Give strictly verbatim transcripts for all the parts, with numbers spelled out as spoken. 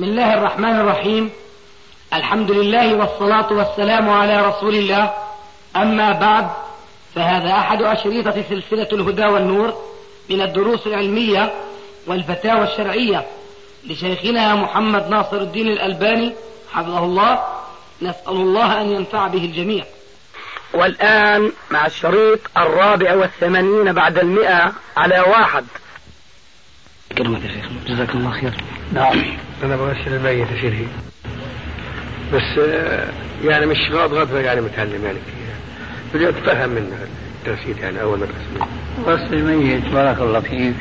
بسم الله الرحمن الرحيم. الحمد لله والصلاة والسلام على رسول الله، أما بعد، فهذا أحد أشريطة سلسلة الهدى والنور من الدروس العلمية والفتاوى الشرعية لشيخنا محمد ناصر الدين الألباني حفظه الله، نسأل الله أن ينفع به الجميع. والآن مع الشريط الرابع والثمانين بعد المئة على واحد. كلمة يا شيخ، جزاك الله خير. نعم، أنا بغسل الميت يا شيخ، بس يعني مش غاض غاض يعني متعلم يعني بدي أتفهم منها الترسيل يعني أول ما ترسل غسل الميت. بارك الله فيك.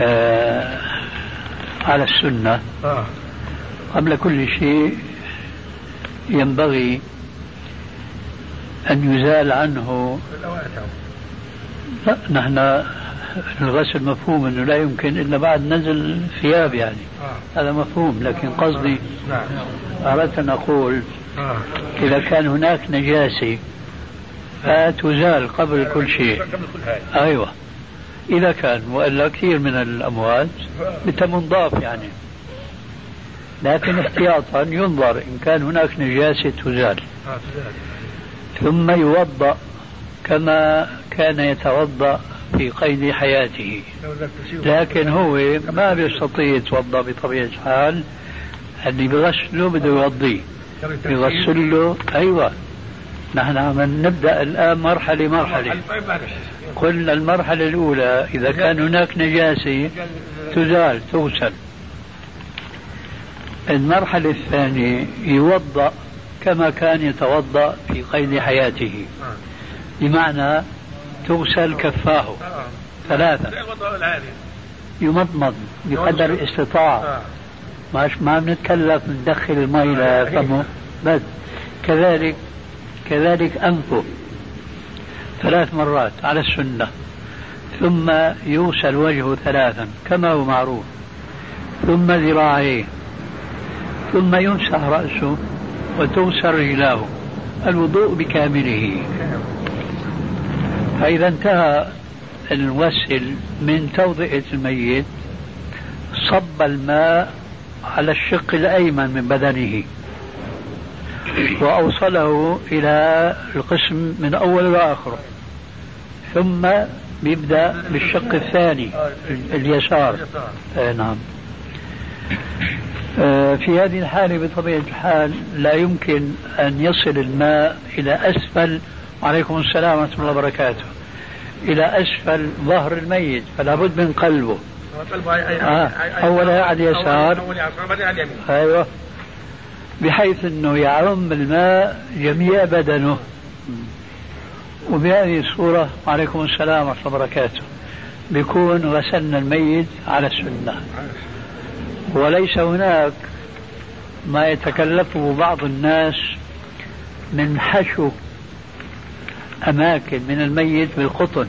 آه على السنة آه. قبل كل شيء ينبغي أن يزال عنه. لا، نحن الغسل مفهوم أنه لا يمكن إلا بعد نزل ثياب يعني آه. هذا مفهوم، لكن قصدي آه. أردت أن أقول آه. إذا كان هناك نجاسة فتزال قبل كل شيء. أيوة، إذا كان، وإلا كثير من الأموات بتم انضاف يعني، لكن احتياطا ينظر إن كان هناك نجاسة تزال آه. ثم يوضأ كما كان يتوضأ في قيد حياته، لكن هو ما بيستطيع يتوضأ بطبيعة الحال. اللي بغسله بده يوضيه، بغسله. أيوة، نحن عم نبدأ الآن مرحلة مرحلة. قلنا المرحلة الأولى إذا كان هناك نجاسة تزال تغسل. المرحلة الثانية يوضأ كما كان يتوضأ في قيد حياته، بمعنى تغسل كفاه ثلاثة، يمضمض بقدر الاستطاعة، ما بنتكلف ندخل الماء إلى فمه، بس كذلك كذلك أنفه ثلاث مرات على السنة، ثم يغسل وجهه ثلاثا كما هو معروف، ثم ذراعيه، ثم يمسح رأسه وتغسل رجلاه، الوضوء بكامله. فإذا انتهى الغسل من توضئة الميت صب الماء على الشق الأيمن من بدنه وأوصله إلى القسم من أول وآخره، ثم يبدأ بالشق الثاني اليسار. آه نعم. آه في هذه الحالة بطبيعة الحال لا يمكن أن يصل الماء إلى أسفل، عليكم السلام ورحمة الله وبركاته، إلى أسفل ظهر الميت، فلا بد من قلبه. آه. أولها على اليسار، أيوة، بحيث أنه يعم الماء جميع بدنه، وبهذه الصورة عليكم السلام ورحمة الله وبركاته بيكون غسلنا الميت على السنة. وليس هناك ما يتكلفه بعض الناس من حشو أماكن من الميت بالقطن،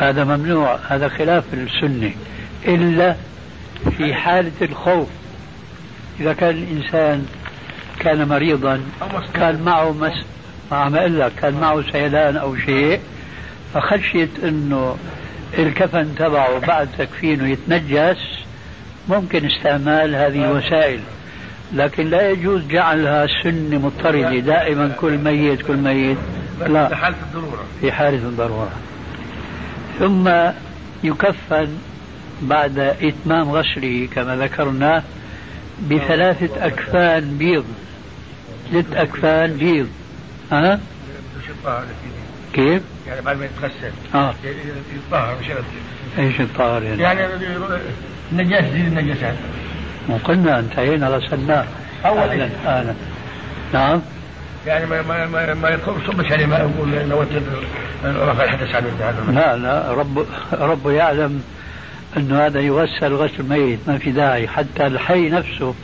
هذا ممنوع، هذا خلاف السنة، إلا في حالة الخوف. إذا كان الإنسان كان مريضا، كان معه مس... ما أقول لك كان معه سيلان أو شيء، فخشيت أنه الكفن تبعه بعد تكفينه يتنجس، ممكن استعمال هذه الوسائل، لكن لا يجوز جعلها سنة مضطردة دائما كل ميت كل ميت، لا، في حالة الضرورة، في حالة الضرورة. ثم يكفن بعد إتمام غسله كما ذكرنا بثلاثة أكفان بيض، ثلاث أكفان بيض. ها؟ كيف؟ يعني بعد ما يتغسل اه يطهر. ايش الطهر يعني؟ يعني النجاس زي النجاسات، وقلنا انتهينا لسنا أولا. أنا نعم، يعني ما ما ما ما يصبش عليه ما أقول لو رفع الحدث عنه. لا لا، رب رب يعلم إنه هذا يغسل غسل ميت، ما في داعي. حتى الحي نفسه،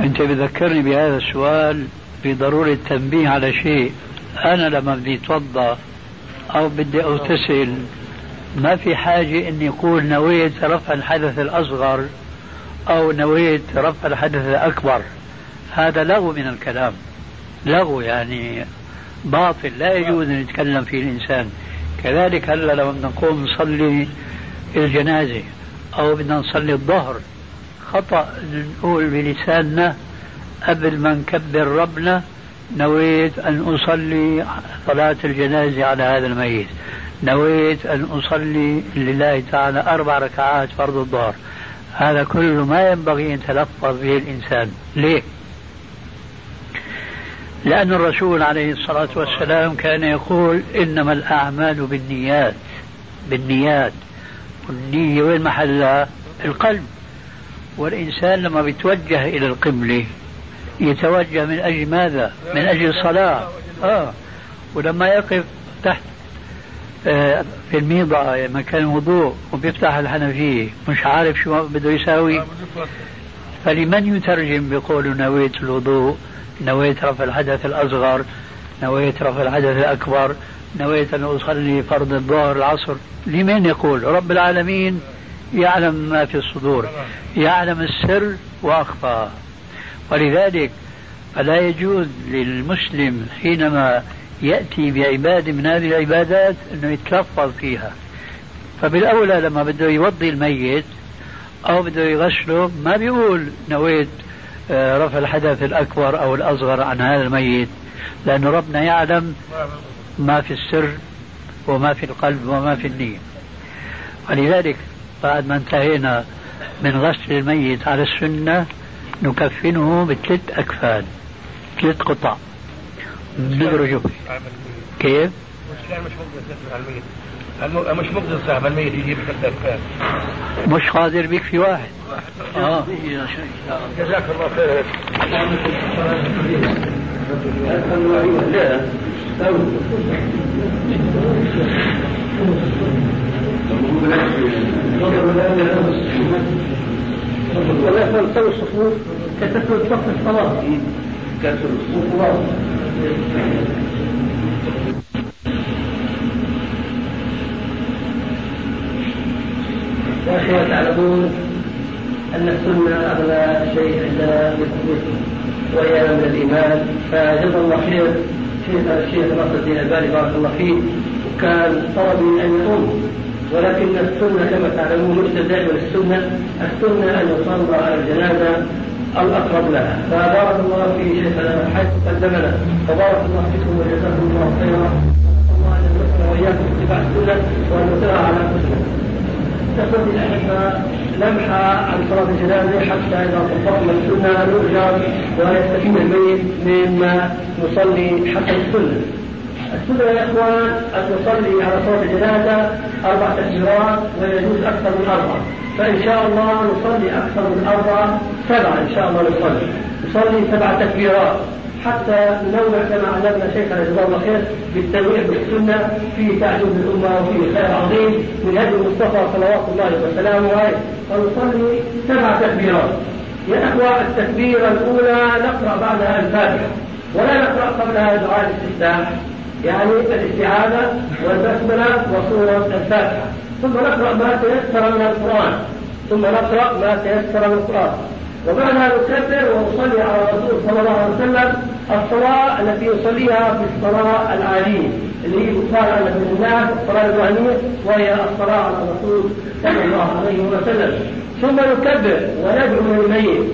أنت بذكرني بهذا السؤال بضرورة التنبيه على شيء. أنا لما بدي أتوضأ أو بدي أغتسل ما في حاجة إني أقول نويت رفع الحدث الأصغر أو نويت رفع الحدث الأكبر، هذا لغو من الكلام، لغو يعني باطل، لا يجوز أن يتكلم فيه الإنسان. كذلك هلا لما نقوم نصلي الجنازة أو بدنا نصلي الظهر خطأ نقول بلساننا قبل ما نكبر ربنا نويت أن أصلي صلاة الجنازة على هذا الميت، نويت أن أصلي لله تعالى أربع ركعات فرض الظهر. هذا كله ما ينبغي أن يتلفظ به الإنسان. ليه؟ لأن الرسول عليه الصلاة والسلام كان يقول إنما الأعمال بالنيات، بالنيات والنية وين محلها؟ القلب. والإنسان لما بيتوجه إلى القبلة يتوجه من أجل ماذا؟ من أجل الصلاة. آه. ولما يقف تحت آه في الميضة مكان وضوء وبيفتح الحنفية مش عارف شو بده يساوي، فلمن يترجم بقول نويت الوضوء، نويت رفع الحدث الأصغر، نويت رفع الحدث الأكبر، نويت أن أصلي فرض الظهر العصر؟ لمن يقول؟ رب العالمين يعلم ما في الصدور، يعلم السر وأخفى. ولذلك فلا يجوز للمسلم حينما يأتي بعبادة من هذه العبادات أنه يتلفظ فيها. فبالأولى لما بده يوضي الميت أو بده يغسله ما بيقول نويت رفع الحدث الأكبر أو الأصغر عن هذا الميت، لأن ربنا يعلم ما في السر وما في القلب وما في النية. ولذلك بعد ما انتهينا من غسل الميت على السنة نكفنه بثلاث أكفان، ثلاث قطع ندرجه. كيف؟ مش مقدر صاحب الميت يجيب ثلاث أكفان، مش قادر بيكفي واحد. آه. جزاك الله خير. ولا تنسوا الصفوف، كثروا الصف الصلاة، كثروا الصفوف. يا أخوة تعلمون أن السنة أغلى شيء عندنا بالكفر وهي من الإيمان. فجزا الله خير الشيخ ناصر الدين الألباني بارك الله فيه، وكان طلب من أن يقوم، ولكن السنة كما تعلمون ليست دائما السنة، السنة أن يصلى على الجنازة الأقرب لها. فبارك الله في شيخنا حيث قدمنا، وبارك الله فيكم وجزاكم الله خيرا. الله أن نصل وإياكم اتباع السنة وأن نصلها على السنة. تقول الأحبة لمحة عن صلاة الجنازة حتى إذا طبقنا السنة نرجع ويستفيد الميت مما نصلي حتى السنة. السنة يا إخوان أن نصلي على صلاة الجنازة أربع تكبيرات ويجوز أكثر من أربعة، فإن شاء الله نصلي أكثر من أربعة، سبعة إن شاء الله نصلي نصلي سبع تكبيرات حتى ننوع كما علمنا شيخنا جزاه الله خير بالتنويع بالسنة في تعجب الأمة وفي خير عظيم من هدي المصطفى صلوات الله وسلامه عليه. ونصلي سبع تكبيرات يا إخوة. التكبيرة الأولى نقرأ بعدها الفاتحة ولا نقرأ قبلها دعاء الاستفتاح، يعني الاستعاذة والبسملة وصورة الفاتحة، ثم نقرأ ما تيسر من القرآن، ثم نقرأ ما تيسر من القرآن، وبعدها نكبر ونصلي على رسول صلى الله عليه وسلم الصلاة التي يصليها في الصلاة العالية اللي هي الصلاة التي الناس الصلاة الوهمية وهي الصلاة على رسول صلى الله عليه وسلم، ثم نكبر وندعو للميت.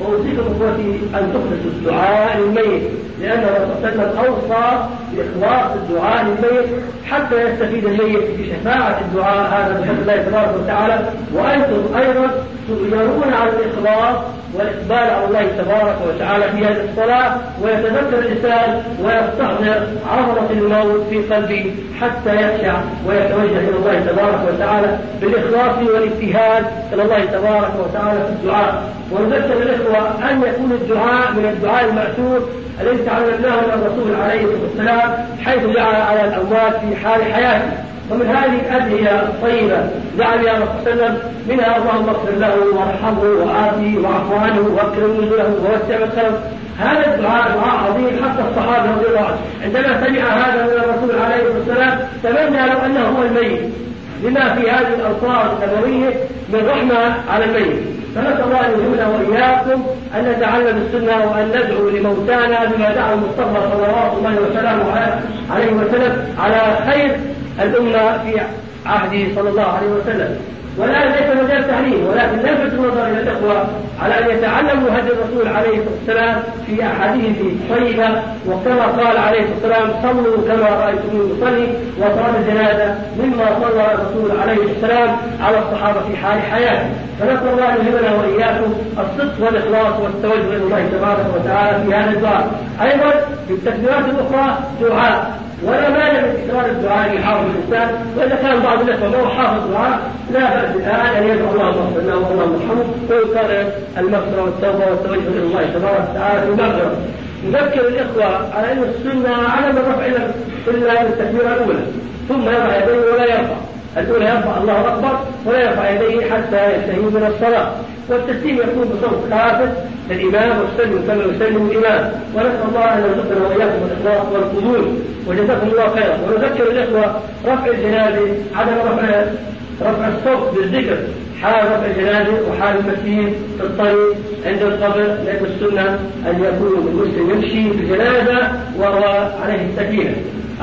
وأوصيكم إخوتي أن تخلصوا الدعاء للميت، لأن الرسول صلى الله عليه وسلم أوصى بإخلاص الدعاء للميت حتى يستفيد الميت بشفاعة الدعاء هذا بحمد الله تبارك وتعالى. وأنتم أيضا تؤمرون على الإخلاص والإقبال على الله تبارك وتعالى في هذه الصلاة، ويتذكر الإنسان ويستحضر عظمة الموت في قلبه حتى يخشع ويتوجه إلى الله تبارك وتعالى بالإخلاص والاجتهاد إلى الله تبارك وتعالى في الدعاء. ونذكر الإخوة أن يكون الدعاء من الدعاء المأثور الذي تعلمناه من الرسول عليه الصلاة والسلام حيث دعا على الأموات في حال حياته. ومن هذه الأدعية الطيبة دعا يا رب سلم منها اللهم اغفر له وارحمه وآتي وعفو عنه واكرم نزله ووسع مدخله. هذا الدعاء دعاء عظيم، حتى الصحابة رضي الله عنهم عندما سمع هذا من الرسول عليه الصلاة والسلام تمنى لو أنه هو الميت لما في هذه الأوصاف النبوية من رحمة على الميت. فنسأل الله أن يلهمنا وإياكم أن نتعلم السنة وأن ندعو لموتانا بما دعا المصطفى صلوات الله وسلامه عليه وسلم على خير الأمة في عهده صلى الله عليه وسلم. والآن ليس مجال تعليم، ولكن لفت النظر إلى الإخوة على أن يتعلموا هدي الرسول عليه الصلاة والسلام في أحاديث طيبة، وكما قال عليه الصلاة والسلام: صلوا كما رأيتموني أصلي. وصلاة الجنازة مما صلى الرسول عليه السلام على الصحابة في حال حياته. فنسأل الله يلهمنا وإياكم الصدق والإخلاص والتوجه إلى الله تبارك وتعالى في هذا الدعاء. أيضا في التكبيرات الأخرى دعاء، ولا مانع من تكرار الدعاء يحافظ الإنسان، وإذا كان بعض الناس ما هو حافظ الدعاء لا بأس الآن أن يدعو الله اغفر لنا واللهم ارحمه، ويكرر المغفرة والتوبة والتوجه إلى الله تبارك وتعالى في المغفرة. نذكر الإخوة على أن السنة على ما رفع إلا التكبيرة الأولى، ثم يرفع يديه ولا يرفع. الأولى يرفع الله أكبر ولا يرفع يديه حتى يستهين من الصلاة، والتسليم يكون بصوت خافت للإمام، وسلم كما يسلم الإمام. ونسأل الله أن يرزقنا وإياكم الإخلاص والقبول، وجزاكم الله خيرا. ونذكر الإخوة رفع الجنازة عدم رفع رفع الصوت بالذكر حال رفع الجنازة وحال المسير في الطريق عند القبر، لأن السنة أن يكون المسلم يمشي في الجنازة وهو عليه السكينة.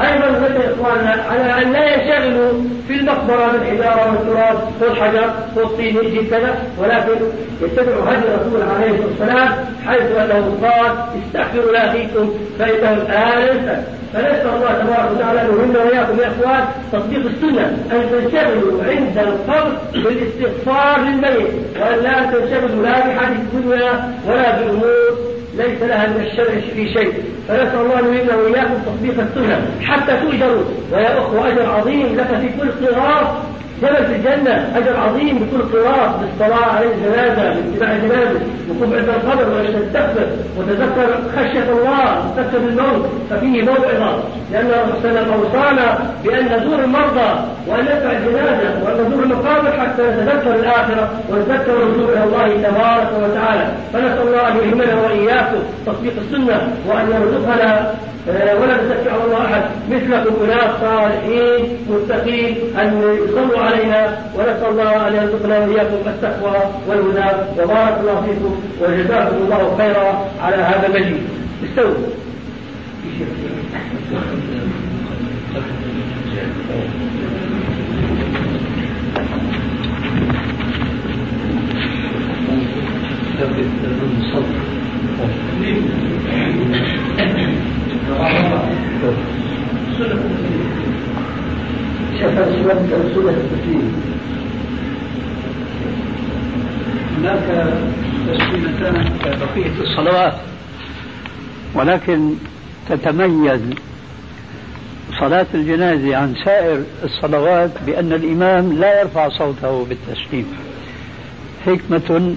أيضا نذكر إخواننا على أن لا يشغلوا في المقبرة بالحجارة والتراب والحجر والطين جدا، ولكن يتبعوا هدي الرسول عليه الصلاة والسلام حيث أنه قال: استغفروا لأخيكم فإنه الآن ينسى. فنسأل الله تبارك وتعالى أن يهمنا وإياكم يا إخوان تطبيق السنة، أن تنشغلوا عند القبر بالاستغفار للميت، وأن لا تنشغلوا لا بحديث الدنيا ولا بالأمور ليس لها من الشرع في شيء. فنسأل الله منا وإياكم تطبيق السنة حتى تؤجروا. ويا أخوة أجر عظيم لك في كل قراط جبل في الجنة، أجر عظيم بكل قراط، بالصلاة على الجنازة، باتباع الجنازة، وقوم عند القبر، وتتذكر وتذكر خشية الله، تذكر الموت، ففيه موعظة، لأن ربنا أوصانا بأن نزور المرضى وأن ندفع الجنازة وأن نزور المقابر حتى نتذكر الآخرة ونتذكر رجوع الله تبارك وتعالى. فنسأل الله أن يهمنا وإياكم تطبيق السنة، وأن يرزقنا ولا نزكي على الله أحد مثلكم أولاد صالحين متقين أن يصلوا علينا. ونسأل الله أن يرزقنا وإياكم التقوى والهدى. وبارك الله فيكم وجزاكم الله خيرا على هذا المجيء. استووا. شفاء الشباب كرسولة التسليم. هناك تسليمتان كبقية الصلوات، ولكن تتميز صلاة الجنازة عن سائر الصلوات بأن الإمام لا يرفع صوته بالتسليم. حكمة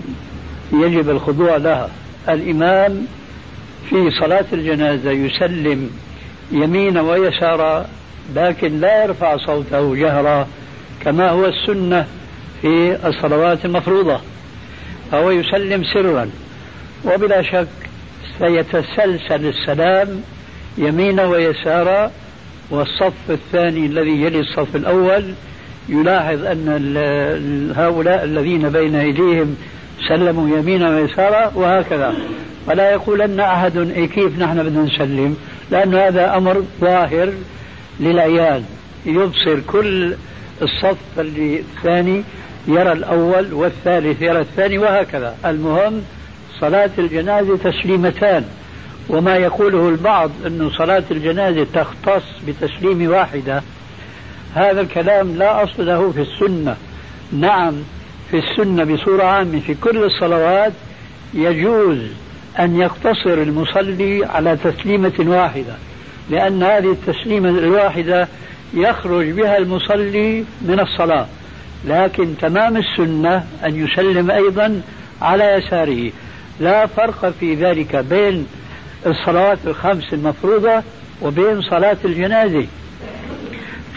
يجب الخضوع لها. الإمام في صلاة الجنازة يسلم يمينا ويسارا، لكن لا يرفع صوته جهرا كما هو السنة في الصلوات المفروضة، فهو يسلم سرا، وبلا شك سيتسلسل السلام يمينا ويسارا. والصف الثاني الذي يلي الصف الأول يلاحظ أن هؤلاء الذين بين أيديهم سلموا يمينا ويسارا وهكذا، ولا يقول أن أحد إيه كيف نحن بدنا نسلم، لأن هذا أمر ظاهر للعيان، يبصر كل الصف الثاني يرى الأول والثالث يرى الثاني وهكذا. المهم صلاة الجنازة تسليمتان، وما يقوله البعض أن صلاة الجنازة تختص بتسليم واحدة هذا الكلام لا أصل له في السنة. نعم في السنة بصورة عامة في كل الصلوات يجوز أن يقتصر المصلي على تسليمة واحدة، لأن هذه التسليمة الواحدة يخرج بها المصلي من الصلاة، لكن تمام السنة أن يسلم أيضا على يساره. لا فرق في ذلك بين الصلوات الخمس المفروضة وبين صلاة الجنازة،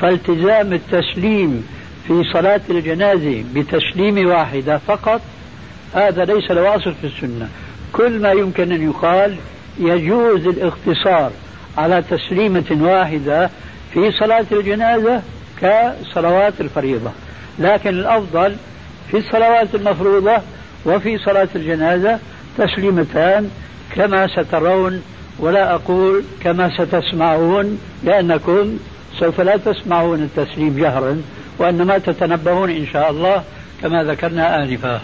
فالتزام التسليم في صلاة الجنازة بتسليم واحدة فقط هذا ليس له أصل في السنة. كل ما يمكن أن يقال يجوز الاختصار على تسليمة واحدة في صلاة الجنازة كصلوات الفريضة، لكن الأفضل في الصلوات المفروضة وفي صلاة الجنازة تسليمتان كما سترون، ولا أقول كما ستسمعون لأنكم سوف لا تسمعون التسليم جهرا وإنما تتنبهون إن شاء الله كما ذكرنا آنفا.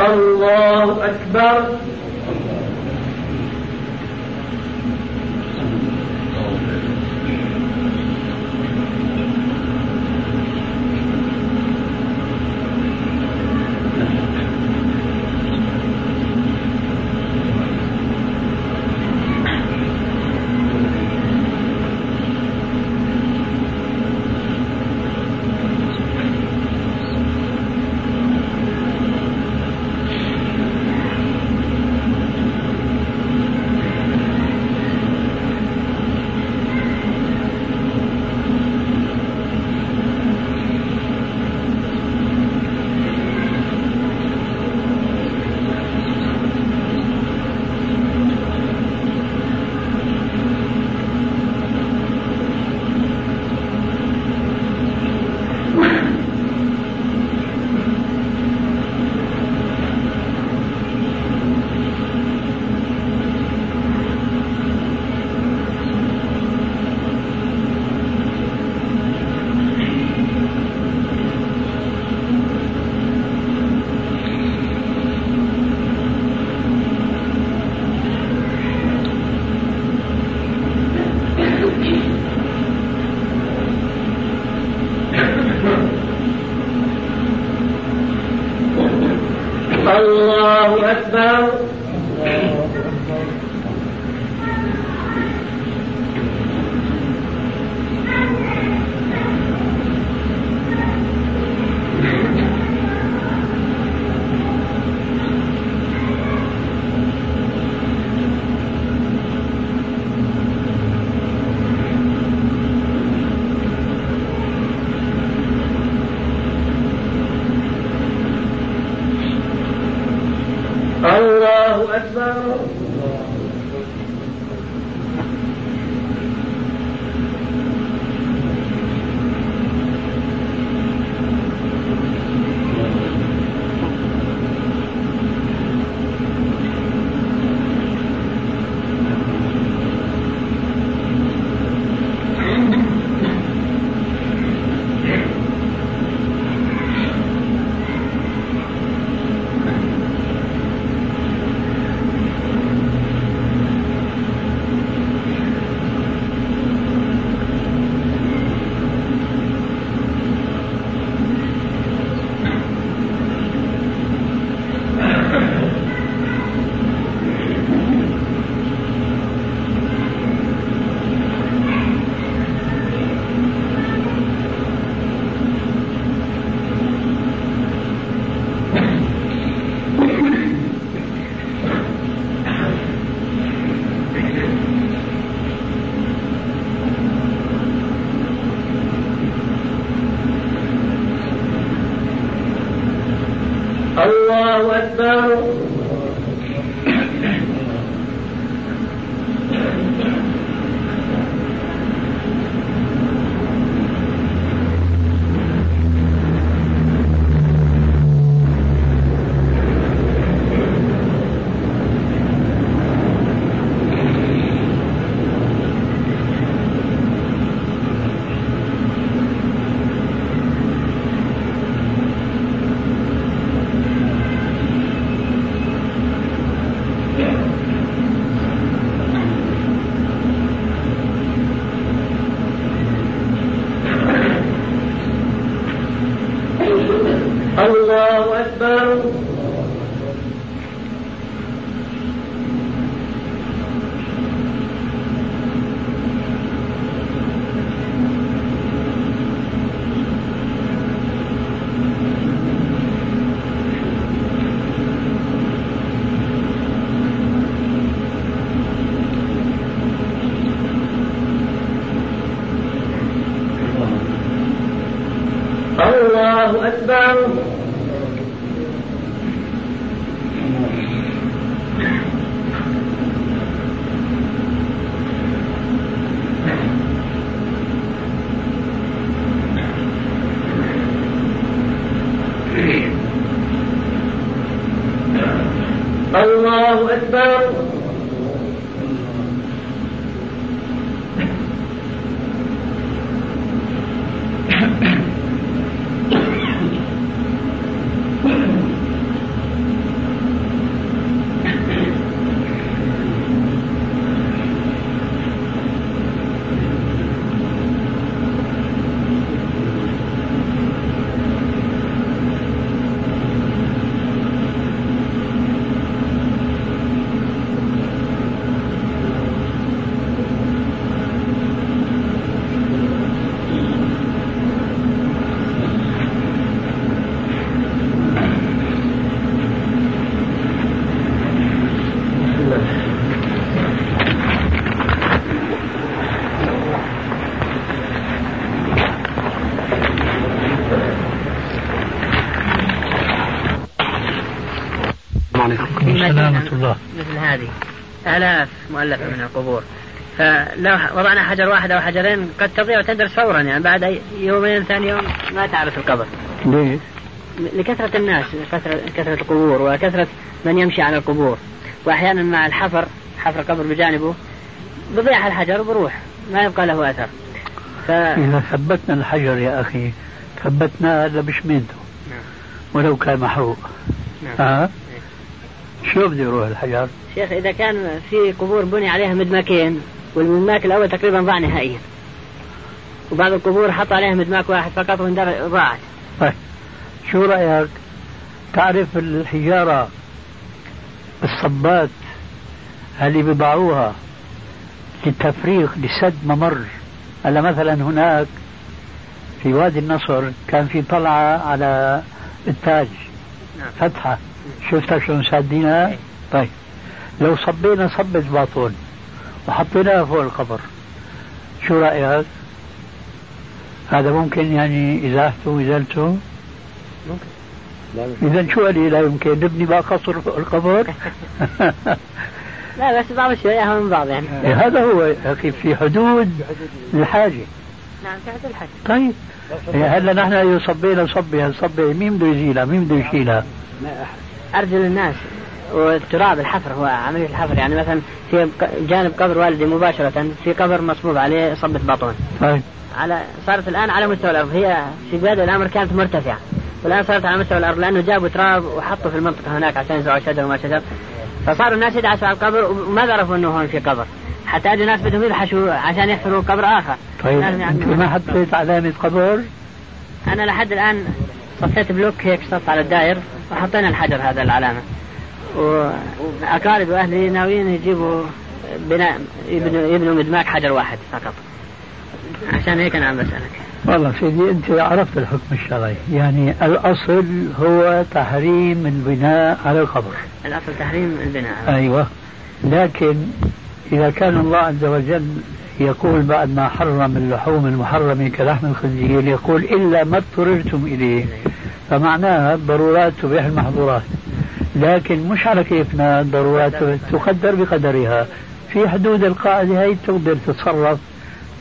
الله أكبر. الله أكبر. الله أكبر. مثل هذه آلاف مؤلفة من القبور، فلو وضعنا حجر واحد أو حجرين قد تضيع وتندرس فورا، يعني بعد يومين ثاني يوم ما تعرف القبر. ليه؟ لكثرة الناس، كثرة القبور وكثرة من يمشي على القبور، وأحيانا مع الحفر حفر قبر بجانبه بضيع الحجر وبروح ما يبقى له أثر. ف... إذا ثبتنا الحجر يا أخي ثبتنا هذا بشمينته ولو كان محروق. آه؟ شو بدي يروح الحجار؟ شيخ إذا كان في قبور بني عليها مدماكين والمدماك الأول تقريبا ضاع نهائيا، وبعض القبور حط عليها مدماك واحد فقط وضاعت. طيب شو رأيك تعرف الحجارة الصبات اللي بباعوها للتفريغ لسد ممر؟ ألا مثلا هناك في وادي النصر كان في طلعة على التاج فتحة، شفتها شو مساعدينها؟ طيب لو صبينا صبت باطون وحطيناها فوق القبر شو رأيك؟ هذا ممكن يعني إزالته وإزالته؟ ممكن. إذا شو قالي لا يمكن نبني بقى قصر فوق القبر؟ لا بس بعض الشيء أهم من بعض يعني. هذا هو في حدود الحاجة. نعم في حدود الحاجة. طيب هلا نحن يصبينا صبيها صبي مين بده يزيلها مين بده يشيلها؟ أرجل الناس والتراب الحفر هو عملية الحفر، يعني مثلا في جانب قبر والدي مباشرة في قبر مصبوب عليه صبة باطون. طيب على صارت الآن على مستوى الأرض، هي في بداية الأمر كانت مرتفعة والآن صارت على مستوى الأرض لأنه جابوا تراب وحطوا في المنطقة هناك عشان يزرعوا شجر وما شجر، فصاروا الناس يدعسوا على القبر وما عرفوا أنه هون في قبر حتى أجوا ناس بدهم يلحشوا عشان يحفروا قبر آخر. طيب أنت ما حطيت علامة قبر؟ أنا لحد الآن صفيت بلوك هيك صف على الدائر وحطينا الحجر هذا العلامة، وأقارب وأهلي ناويين يجيبوا بناء يبنوا مدماك حجر واحد فقط، عشان هيك أنا عم بسألك. والله سيدي أنت عرفت الحكم الشرعي، يعني الأصل هو تحريم البناء على القبر. الأصل تحريم البناء. أيوة، لكن إذا كان الله عز وجل يقول بعد ما حرم اللحوم المحرمة كلحم الخنزير يقول إلا ما اضطررتم إليه، فمعناها ضرورات تبيح المحظورات، لكن مش على كيفنا، ضرورات تقدر بقدرها في حدود القاعدة، هاي تقدر تتصرف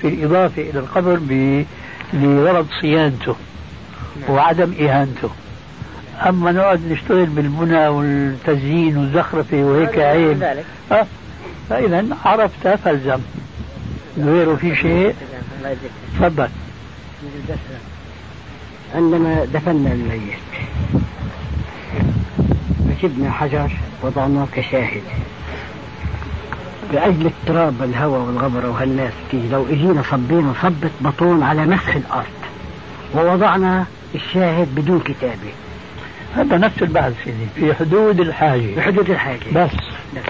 في الإضافة إلى القبر لغرض صيانته وعدم إهانته. أما نقعد نشتغل بالبنى والتزيين والزخرفة وهيك عيب أه. فإذا عرفت فالزم غيره في شيء. تفضل. عندما دفننا الميت ركبنا حجر وضعناه كشاهد لأجل التراب والهواء والغبرة وهالناس فيه، لو اجينا صبينا صبت بطون على مسح الأرض ووضعنا الشاهد بدون كتابه هذا نفس البعض في حدود الحاجة. في حدود الحاجة بس,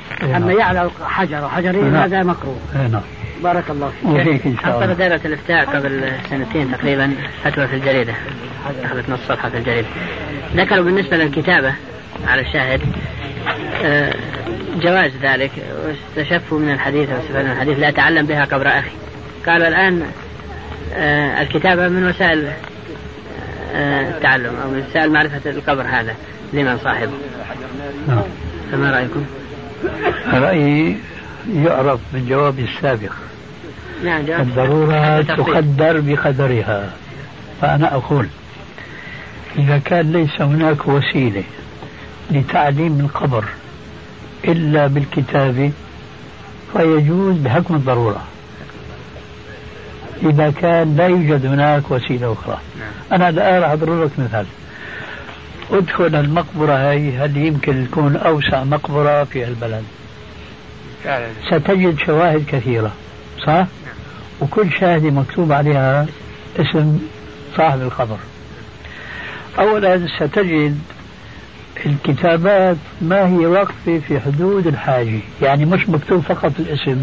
بس. أما يعلى حجر وحجرين هذا مكروه. هنا. بارك الله فيك. حصل دائرة الإفتاء قبل سنتين تقريبا فتوى في الجريدة دخلت نص صفحة في الجريدة، ذكروا بالنسبة للكتابة على الشاهد جواز ذلك، واستشفوا من الحديث واستفادوا من الحديث لا تعلم بها قبر أخي. قالوا الآن الكتابة من وسائل التعلم أو من وسائل معرفة القبر هذا لمن صاحبه، فما رأيكم؟ رأيي يعرف من جواب السابق. نعم الضرورة تقدر بقدرها، فأنا أقول إذا كان ليس هناك وسيلة لتعليم القبر إلا بالكتابة فيجوز بحكم الضرورة إذا كان لا يوجد هناك وسيلة أخرى. أنا الآن أضرب لك مثال، أدخل المقبرة هاي، هل يمكن تكون أوسع مقبرة في البلد؟ ستجد شواهد كثيرة صح؟ وكل شاهدة مكتوب عليها اسم صاحب القبر. أولا ستجد الكتابات ما هي واقفة في حدود الحاجة، يعني مش مكتوب فقط الاسم،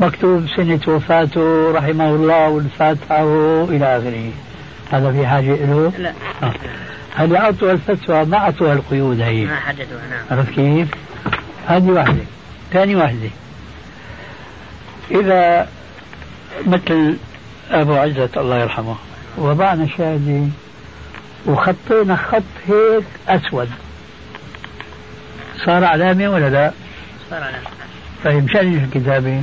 مكتوب سنة وفاته رحمه الله والفاتحة إلى آخره. هذا في حاجة له؟ لا. آه. هل أعطوا الفتوى ما أعطوا القيود هي؟ ما حددوا. نعم. عرفت كيف؟ هذه واحدة. ثاني واحدة، إذا مثل أبو عزة الله يرحمه وضعنا شاهدي وخطينا خط هيك أسود، صار علامة ولا لا؟ صار علامة. فيمشاني في الكتابة.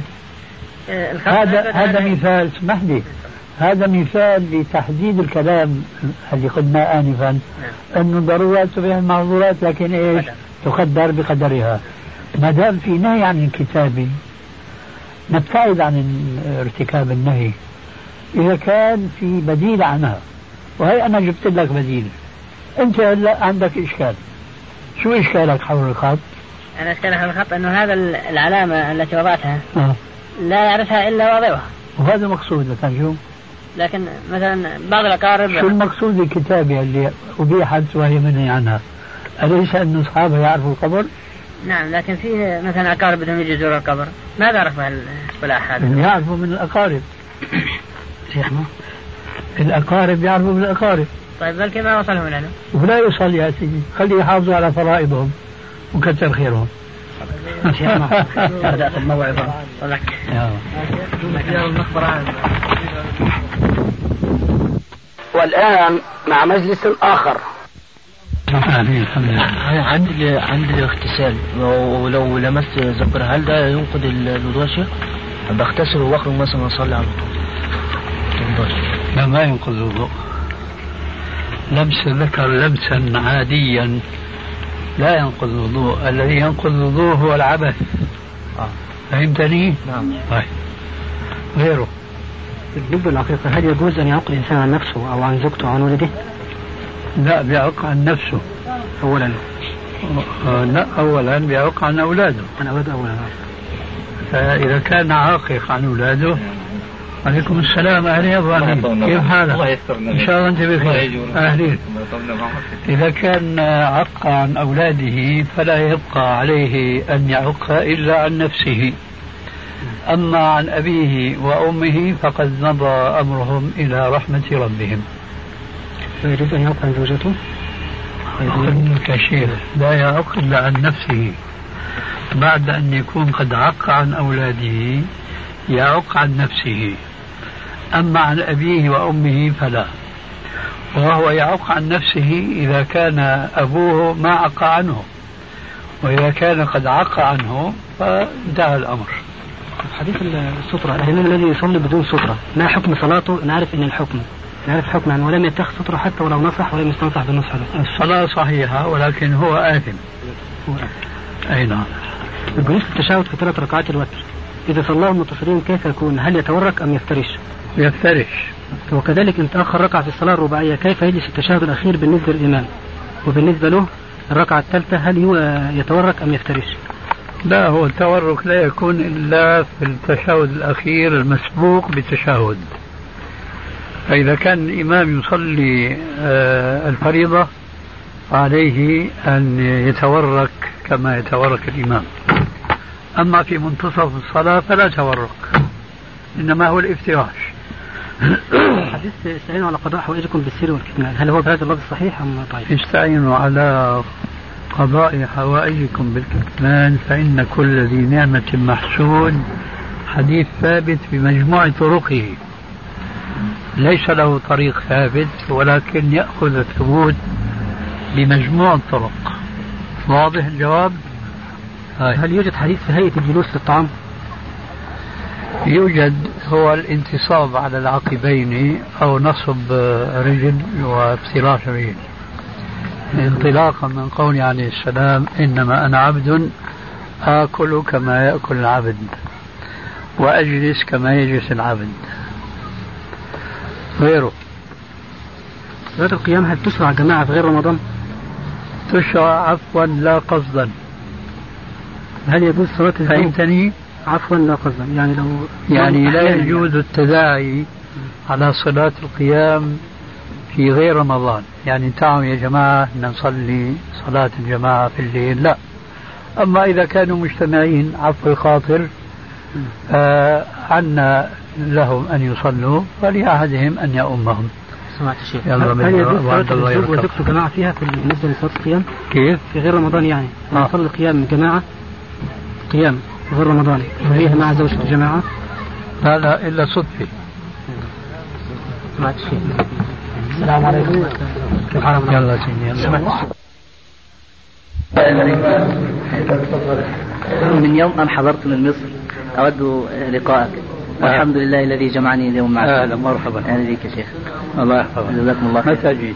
هذا هذا مثال، اسمح لي، هذا مثال لتحديد الكلام الذي قلنا آنفا أنه ضرورات تبين المعذورات، لكن إيش تقدر بقدرها. ما دام في نهي عن الكتابة نبتعد عن ارتكاب النهي إذا كان في بديل عنها، وهي أنا جبت لك بديل. أنت هلا عندك إشكال، شو إشكالك حول الخط؟ أنا إشكالي حول الخط أنه هذا العلامة التي وضعتها أه. لا يعرفها إلا واضعها، وهذا مقصود لتنجوم. لكن مثلا بعض الأقارب شو المقصود الكتابة اللي أبيحت وهي منهي عنها؟ أليس أن أصحابها يعرفوا القبر؟ نعم، لكن في مثلا أقارب بدهم يجي يزوروا القبر، ماذا عرفها ولا أحد يعرفوا من الأقارب. شيخنا الأقارب يعرفوا من الأقارب. طيب بل كما وصلهم لنا ولا يوصل يا سيدي، خليه يحافظوا على فرائضهم وكثر خيرهم. شيخنا هذا أخذ موعظة طلعك والآن مع مجلس آخر. عند عند الاغتسال ولو لمست زبر هل ده ينقض الوضوء شيخ؟ بغتسل وأخرج مثلا أصلي على الوضوء. لا، ما ينقض الوضوء. لمس ذكر لمسا عاديا لا ينقض الوضوء، الذي ينقض الوضوء هو العبث. فهمتني؟ نعم. طيب غيره بالنسبة للحقيقة، هل يجوز أن يعق الإنسان عن نفسه أو عن زوجته أو عن ولده؟ لا، بيعق عن نفسه أولا. لا، أولا بيعق عن أولاده. عن أولاده أولا. فإذا كان عاقق عن أولاده. عليكم السلام. أهلي أبو علي، كيف حالك؟ إن شاء الله أنت بخير. أهلين. إذا كان عق عن أولاده فلا يبقى عليه أن يعق إلا عن نفسه. أما عن أبيه وأمه فقد مضى أمرهم إلى رحمة ربهم. يريد أن يعق عن زوجته؟ يقولك شيخ لا يعق إلا عن نفسه، بعد أن يكون قد عق عن أولاده يعق عن نفسه. أما عن أبيه وأمه فلا، وهو يعق عن نفسه إذا كان أبوه ما عق عنه، وإذا كان قد عق عنه فانتهى الأمر. حديث السترة، الذي يصلي بدون سترة ما حكم صلاته؟ نعرف إن الحكم نعرف حكم عنه، ولم يتخذ سترة حتى ولو نصح ولم يستنصح بالنصح له. الصلاة صحيحة ولكن هو آثم. أي نعم. الجلوس التشهد في ثلاث ركعات الوتر إذا صلاه المتصلين كيف يكون؟ هل يتورك أم يفترش؟ يفترش. وكذلك إن تأخر ركعة في الصلاة الرباعية كيف يجلس التشهد الأخير بالنسبة للإمام؟ وبالنسبة له الركعة الثالثة هل يتورك أم يفترش؟ لا، هو التورك لا يكون إلا في التشهد الأخير المسبوق بالتشهد. فإذا كان الإمام يصلي الفريضة عليه أن يتورك كما يتورك الإمام. أما في منتصف الصلاة فلا تورك، إنما هو الافتراش. حديث استعينوا على قضاء حوائجكم بالسر والكتمان، هل هو بهذا اللفظ صحيح أم طيب؟ استعينوا على قضاء حوائجكم بالكتمان فإن كل ذي نعمة محسود، حديث ثابت بمجموع طرقه، ليس له طريق ثابت ولكن يأخذ الثبوت بمجموع الطرق. واضح الجواب؟ هاي. هل يوجد حديث في هيئة الجلوس للطعام؟ يوجد، هو الانتصاب على العقبين أو نصب رجل وافتراش رجل، انطلاقا من قول عليه السلام إنما أنا عبد آكل كما يأكل العبد وأجلس كما يجلس العبد. غيره صلاة القيام هل تشرع جماعة في غير رمضان؟ تشرع عفوا لا قصدا. هل يجوز صلاة الجنوب عفوا لا قصدا يعني لو يعني لا يجوز التداعي على صلاة القيام في غير رمضان، يعني تعالوا يا جماعة نصلي صلاة الجماعة في الليل، لا. أما إذا كانوا مجتمعين عفو الخاطر عنا لهم أن يصلوا ولأحدهم أن يؤمهم. سمعت الشيخ هل يجوز صلاة الجنوب وزكت جماعة فيها في بالنسبة لصلاة القيام؟ كيف؟ في غير رمضان يعني آه. نصلي القيام جماعة قيام في غير رمضان فيها مع زوجة الجماعة؟ لا لا إلا صدفة. سمعت الشيخ السلام عليكم. يلا سيدي من يوم أن حضرت من مصر أود لقائك والحمد لله الذي جمعني اليوم معك. أهلا مرحبا. أهلا بك يا شيخ. الله يحفظك. جزاكم الله خير. متى جيت؟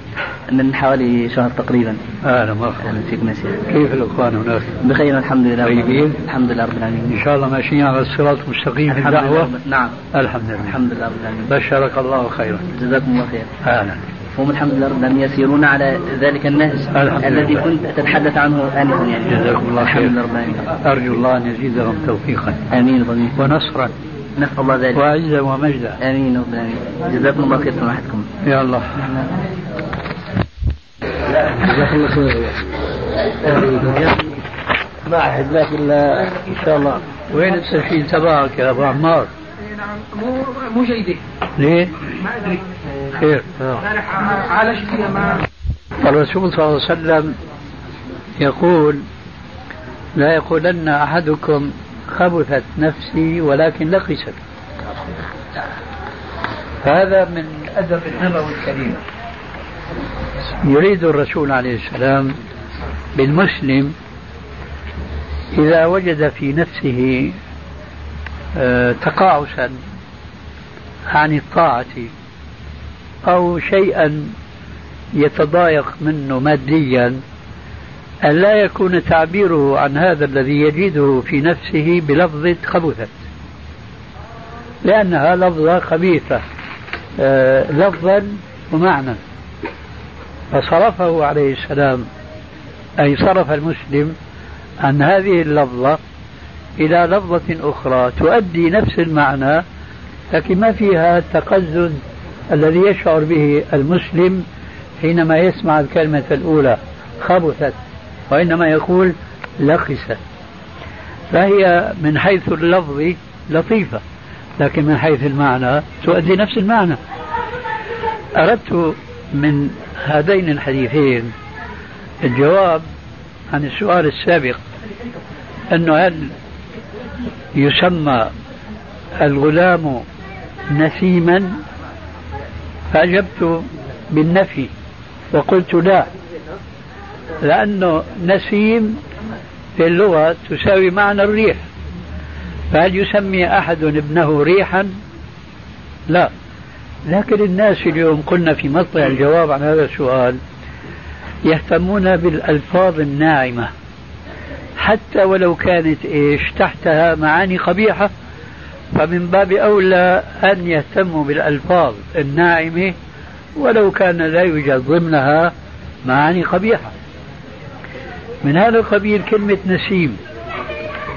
من حوالي شهر تقريبا. أهلا مرحبا. أهلا فيكم يا شيخ. كيف الإخوان هناك؟ بخير الحمد لله. طيبين؟ الحمد لله رب العالمين. إن شاء الله ماشيين على الصراط المستقيم في الدعوة. نعم. الحمد لله. الحمد لله رب العالمين. بشرك الله خيرا. جزاكم الله خير. أهلا. هم الحمد لله رب العالمين يسيرون على ذلك النهج الذي كنت تتحدث عنه آنفا يعني. جزاكم الله خير. أرجو الله أن يزيدهم توفيقا. آمين ضمين. ونصرا. نسأل الله ذلك وعزا ومجدا. آمين وبآمين. جزاكم الله خير سماحتكم. يا الله. جزاكم الله خير. ما أحبك إلا إن شاء الله. وين السفينة تبعك يا أبو عمار؟ نعم مو جيدة. ليه؟ ما أدري. خير. عالج فيها ما. الرسول صلى الله عليه وسلم يقول لا يقولن أحدكم خبثت نفسي ولكن لقست. هذا من أدب النبوي الكريم. يريد الرسول عليه السلام بالمسلم إذا وجد في نفسه تقاعسا عن الطاعة أو شيئا يتضايق منه ماديا أن لا يكون تعبيره عن هذا الذي يجده في نفسه بلفظة خبثت، لأنها لفظة خبيثة لفظا ومعنى. فصرفه عليه السلام أي صرف المسلم عن هذه اللفظة إلى لفظة أخرى تؤدي نفس المعنى لكن ما فيها التقزز الذي يشعر به المسلم حينما يسمع الكلمة الأولى خبثت، وإنما يقول لقست. فهي من حيث اللفظ لطيفة لكن من حيث المعنى تؤدي نفس المعنى. أردت من هذين الحديثين الجواب عن السؤال السابق أنه هل يسمى الغلام نسيما؟ فأجبت بالنفي وقلت لا، لأنه نسيم في اللغة تساوي معنى الريح، فهل يسمي أحد ابنه ريحا؟ لا. لكن الناس اليوم قلنا في مطلع الجواب عن هذا السؤال يهتمون بالألفاظ الناعمة حتى ولو كانت إيش تحتها معاني قبيحة، فمن باب أولى أن يهتموا بالألفاظ الناعمة ولو كان لا يوجد ضمنها معاني قبيحة. من هذا القبيل كلمة نسيم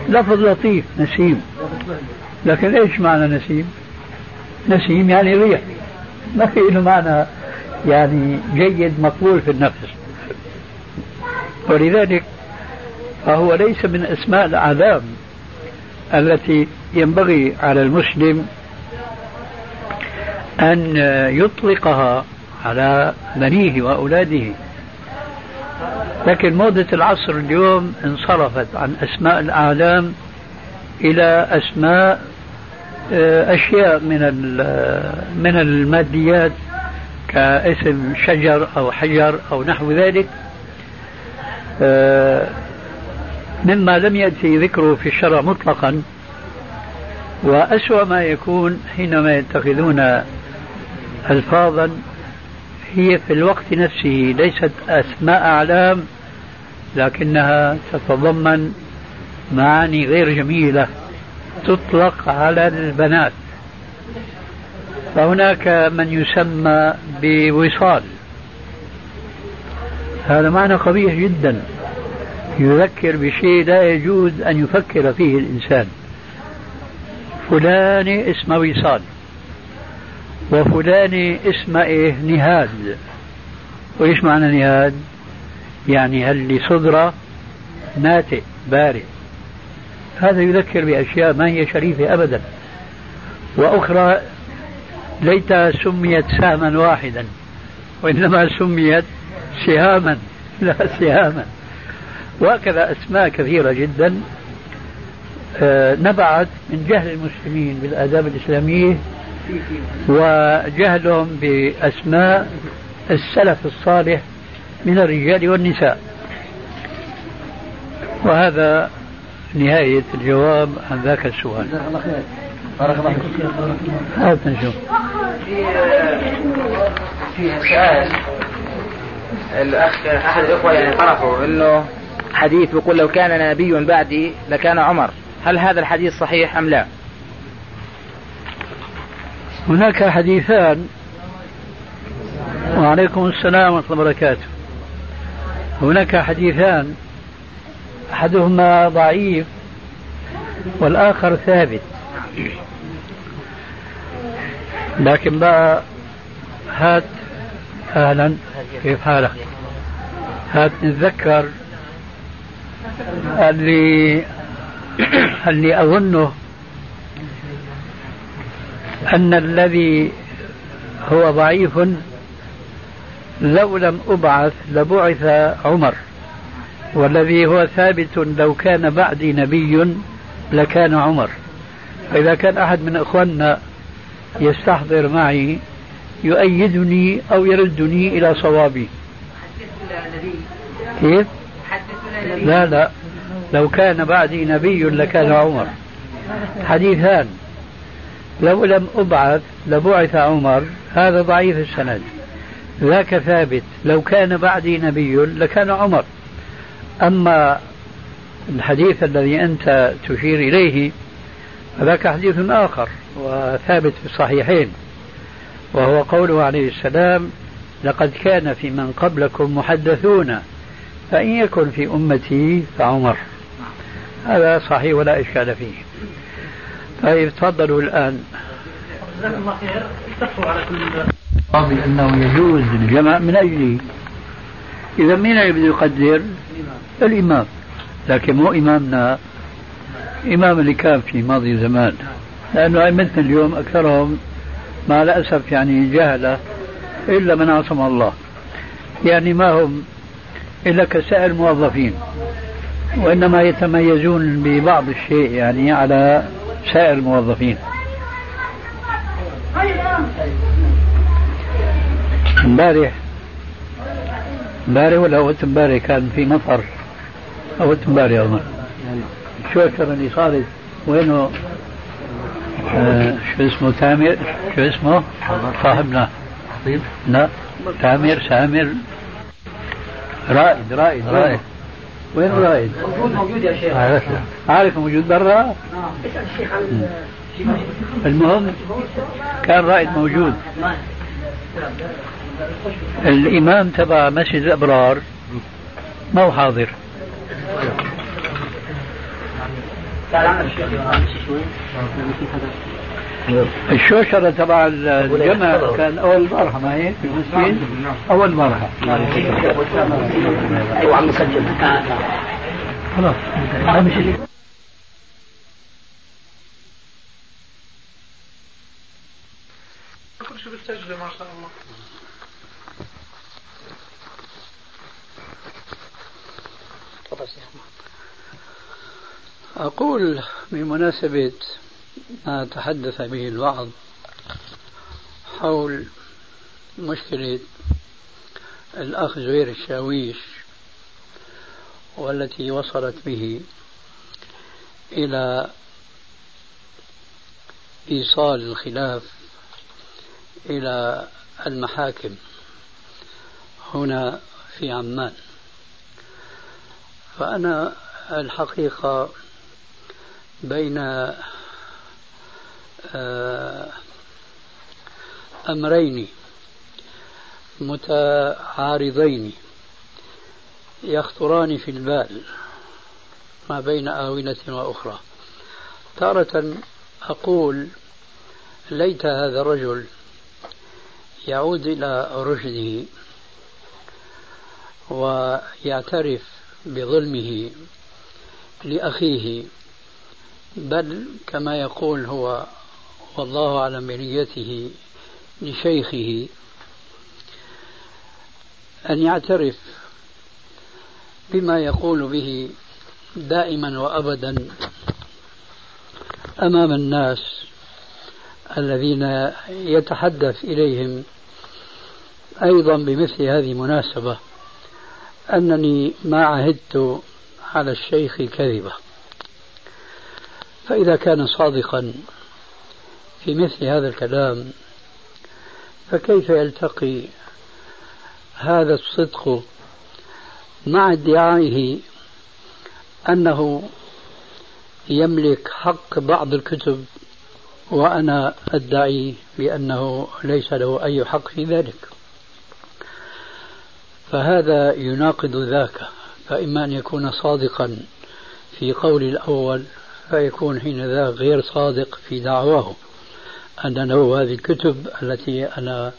لفظ لطيف نسيم، لكن ايش معنى نسيم؟ نسيم يعني ريح، ما في له معنى يعني جيد مقبول في النفس. ولذلك فهو ليس من اسماء العذاب التي ينبغي على المسلم ان يطلقها على بنيه واولاده. لكن موضة العصر اليوم انصرفت عن أسماء الأعلام إلى أسماء أشياء من من الماديات كاسم شجر أو حجر أو نحو ذلك مما لم يأتي ذكره في الشرع مطلقا. وأسوأ ما يكون حينما يتخذون ألفاظا هي في الوقت نفسه ليست أسماء أعلام لكنها تتضمن معاني غير جميلة تطلق على البنات، فهناك من يسمى بوصال، هذا معنى قبيح جدا يذكر بشيء لا يجوز أن يفكر فيه الإنسان. فلان اسمه وصال وفلان اسمه إيه نهاد. وإيش معنى نهاد؟ يعني هل صدرة ناتئ بارئ، هذا يذكر بأشياء ما هي شريفة أبدا. وأخرى ليتها سميت سهما واحدا وإنما سميت سهاما لا سهاما. وهكذا أسماء كثيرة جدا نبعت من جهل المسلمين بالآداب الإسلامية وجهلهم بأسماء السلف الصالح من الرجال والنساء. وهذا نهاية الجواب عن ذاك السؤال. بارك الله فيك. هات نشوف في في سؤال الأخ أحد الأخوة يعني طرحه إنه حديث بيقول لو كان نبي بعدي لكان عمر، هل هذا الحديث صحيح أم لا؟ هناك حديثان. وعليكم السلام ورحمة الله وبركاته. هناك حديثان أحدهما ضعيف والآخر ثابت، لكن بقى هات أهلا كيف حالك، هات نتذكر اللي اللي أظنه أن الذي هو ضعيف لو لم أبعث لبعث عمر، والذي هو ثابت لو كان بعدي نبي لكان عمر. فإذا كان أحد من أخواننا يستحضر معي يؤيدني أو يردني إلى صوابي. كيف؟ لا لا، لو كان بعدي نبي لكان عمر. حديثان لو لم أبعث لبعث عمر، هذا ضعيف السند. ذاك ثابت لو كان بعدي نبي لكان عمر. أما الحديث الذي أنت تشير إليه فذاك حديث آخر وثابت في الصحيحين، وهو قوله عليه السلام لقد كان في من قبلكم محدثون فإن يكن في أمتي فعمر. هذا صحيح ولا إشكال فيه. طيب تفضلوا الآن. جزاكم الله خير. استفسروا على كل أنه يجوز الجمع من أجله. إذا مين اللي يقدر؟ الإمام، لكن مو إمامنا، إمام اللي كان في ماضي زمان، لأنه أئمتنا اليوم أكثرهم مع الأسف يعني جهلة إلا من عصم الله، يعني ما هم إلا كسائر الموظفين، وإنما يتميزون ببعض الشيء يعني على سائر الموظفين. امبارح امبارح ولا هو امبارح كان في مطر أو امبارح أظن، شو الشر اللي صارت وينه آه شو اسمه تامر شو اسمه صاحبنا لا تامر سامر رائد رائد رائد وين رائد؟ موجود موجود يا شيخ. عارف موجود برا. المهم كان رائد موجود. الإمام تبع مسجد الأبرار ما هو حاضر. الشوشرة تبع الجمع كان أول مرة معي في المسجد، أول مرة. أيوة عم نسجل. خلاص. كل شيء بتسجله ما شاء الله. أقول بمناسبة ما تحدث به البعض حول مشكلة الأخ زهير الشاويش والتي وصلت به إلى إيصال الخلاف إلى المحاكم هنا في عمان، فأنا الحقيقة بين أمرين متعارضين يخطران في البال ما بين آونة وأخرى. تارة أقول ليت هذا الرجل يعود إلى رشده ويعترف بظلمه لأخيه، بل كما يقول هو والله أعلم بنيته لشيخه أن يعترف بما يقول به دائما وأبدا أمام الناس الذين يتحدث إليهم أيضا بمثل هذه المناسبة، أنني ما عهدت على الشيخ كذبة. فإذا كان صادقا في مثل هذا الكلام فكيف يلتقي هذا الصدق مع ادعائه أنه يملك حق بعض الكتب وأنا أدعي بأنه ليس له أي حق في ذلك؟ فهذا يناقض ذاك، فإما أن يكون صادقا في قول الأول فيكون حين ذا غير صادق في دعواه أن له هذه الكتب التي أنا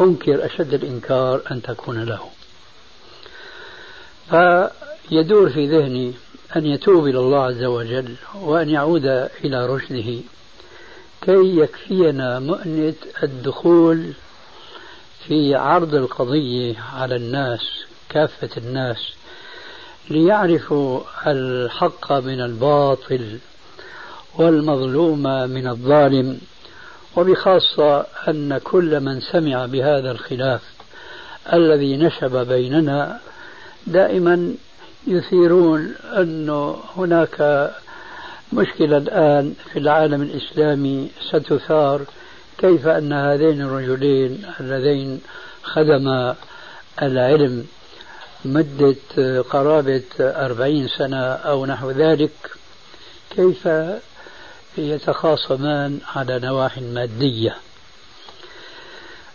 أنكر أشد الإنكار أن تكون له. فيدور في ذهني أن يتوب إلى الله عز وجل وأن يعود إلى رشده كي يكفينا مؤنة الدخول في عرض القضية على الناس، كافة الناس، ليعرفوا الحق من الباطل والمظلوم من الظالم، وبخاصة أن كل من سمع بهذا الخلاف الذي نشب بيننا دائما يثيرون أن هناك مشكلة الآن في العالم الإسلامي ستثار، كيف أن هذين الرجلين اللذين خدما العلم مدة قرابة أربعين سنة أو نحو ذلك كيف يتخاصمان على نواحي مادية.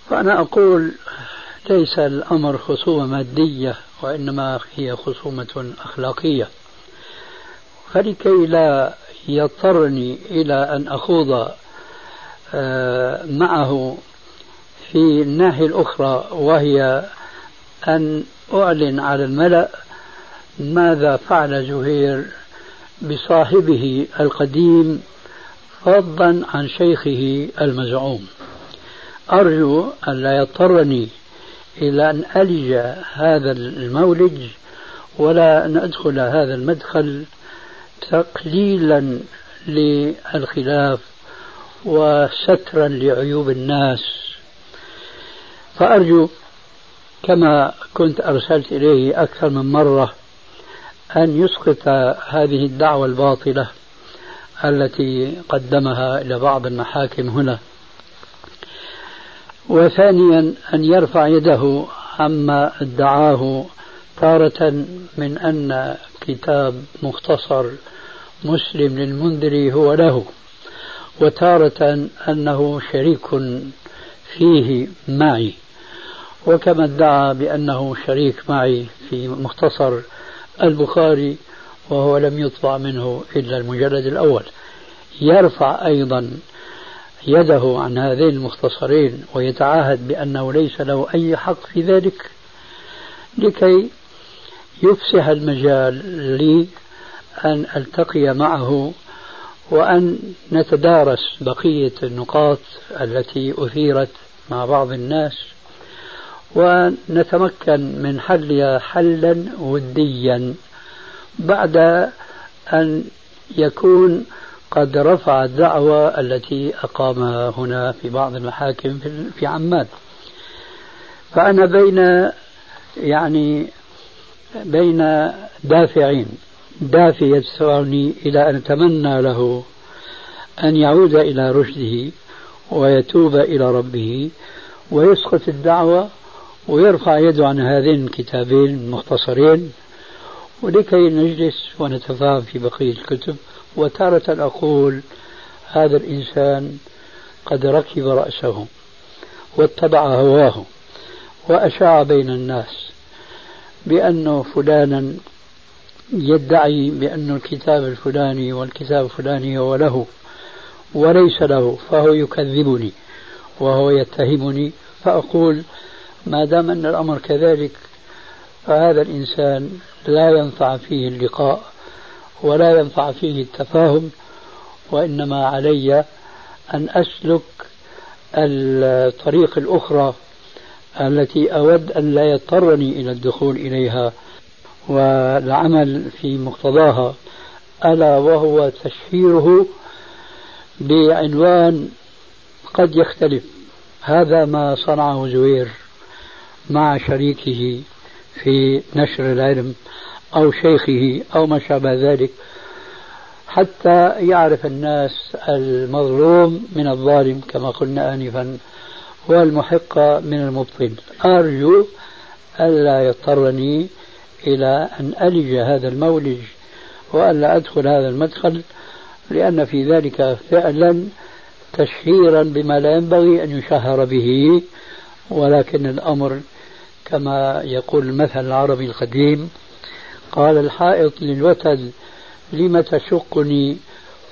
فأنا أقول ليس الأمر خصومة مادية، وإنما هي خصومة أخلاقية. فلكي لا يضطرني إلى أن أخوض معه في الناحية الأخرى، وهي أن أعلن على الملأ ماذا فعل زهير بصاحبه القديم فضلا عن شيخه المزعوم، أرجو أن لا يضطرني إلى أن ألج هذا المولج ولا أن أدخل هذا المدخل تقليلا للخلاف وسترا لعيوب الناس. فأرجو كما كنت أرسلت إليه أكثر من مرة أن يسقط هذه الدعوة الباطلة التي قدمها إلى بعض المحاكم هنا، وثانيا أن يرفع يده عما ادعاه، تارة من أن كتاب مختصر مسلم للمنذري هو له، وتارة أنه شريك فيه معي، وكما ادعى بأنه شريك معي في مختصر البخاري وهو لم يطبع منه إلا المجلد الأول، يرفع أيضا يده عن هذين المختصرين ويتعاهد بأنه ليس له أي حق في ذلك، لكي يفسح المجال لي أن ألتقي معه وأن نتدارس بقية النقاط التي أثيرت مع بعض الناس، ونتمكن من حلها حلا وديا بعد أن يكون قد رفع الدعوة التي أقامها هنا في بعض المحاكم في عمان. فأنا بين يعني بين دافعين، دافع يدفعني إلى أن أتمنى له أن يعود إلى رشده ويتوب إلى ربه ويسقط الدعوة ويرفع يده عن هذين الكتابين المختصرين، ولكي نجلس ونتفاهم في بقية الكتب. وتارة أقول هذا الإنسان قد ركب رأسه واتبع هواه وأشاع بين الناس بأنه فلانا يدعي بأن الكتاب الفلاني والكتاب الفلاني هو له وليس له، فهو يكذبني وهو يتهمني. فأقول ما دام أن الأمر كذلك فهذا الإنسان لا ينفع فيه اللقاء ولا ينفع فيه التفاهم، وإنما علي أن أسلك الطريق الأخرى التي أود أن لا يضطرني إلى الدخول إليها والعمل في مقتضاها، ألا وهو تشهيره بعنوان قد يختلف. هذا ما صنعه زهير مع شريكه في نشر العلم أو شيخه أو ما شابه ذلك، حتى يعرف الناس المظلوم من الظالم كما قلنا آنفا، والمحق من المبطل. أرجو ألا يضطرني إلى أن ألج هذا المولج وألا أدخل هذا المدخل، لأن في ذلك فعلا تشهيرا بما لا ينبغي أن يشهر به. ولكن الأمر كما يقول المثل العربي القديم، قال الحائط للوتد لم تشقني؟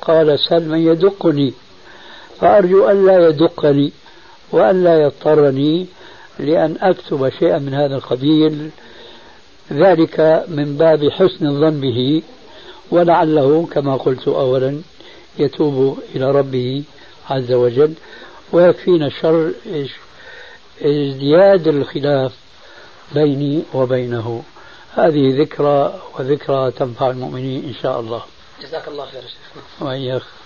قال سل من يدقني. فأرجو أن لا يدقني وأن لا يضطرني لأن أكتب شيئا من هذا القبيل، ذلك من باب حسن الظن به، ولعله كما قلت أولا يتوب إلى ربه عز وجل، ويكفينا الشر ازدياد الخلاف بيني وبينه. هذه ذكرى وذكرى تنفع المؤمنين إن شاء الله. جزاك الله خير شيخنا.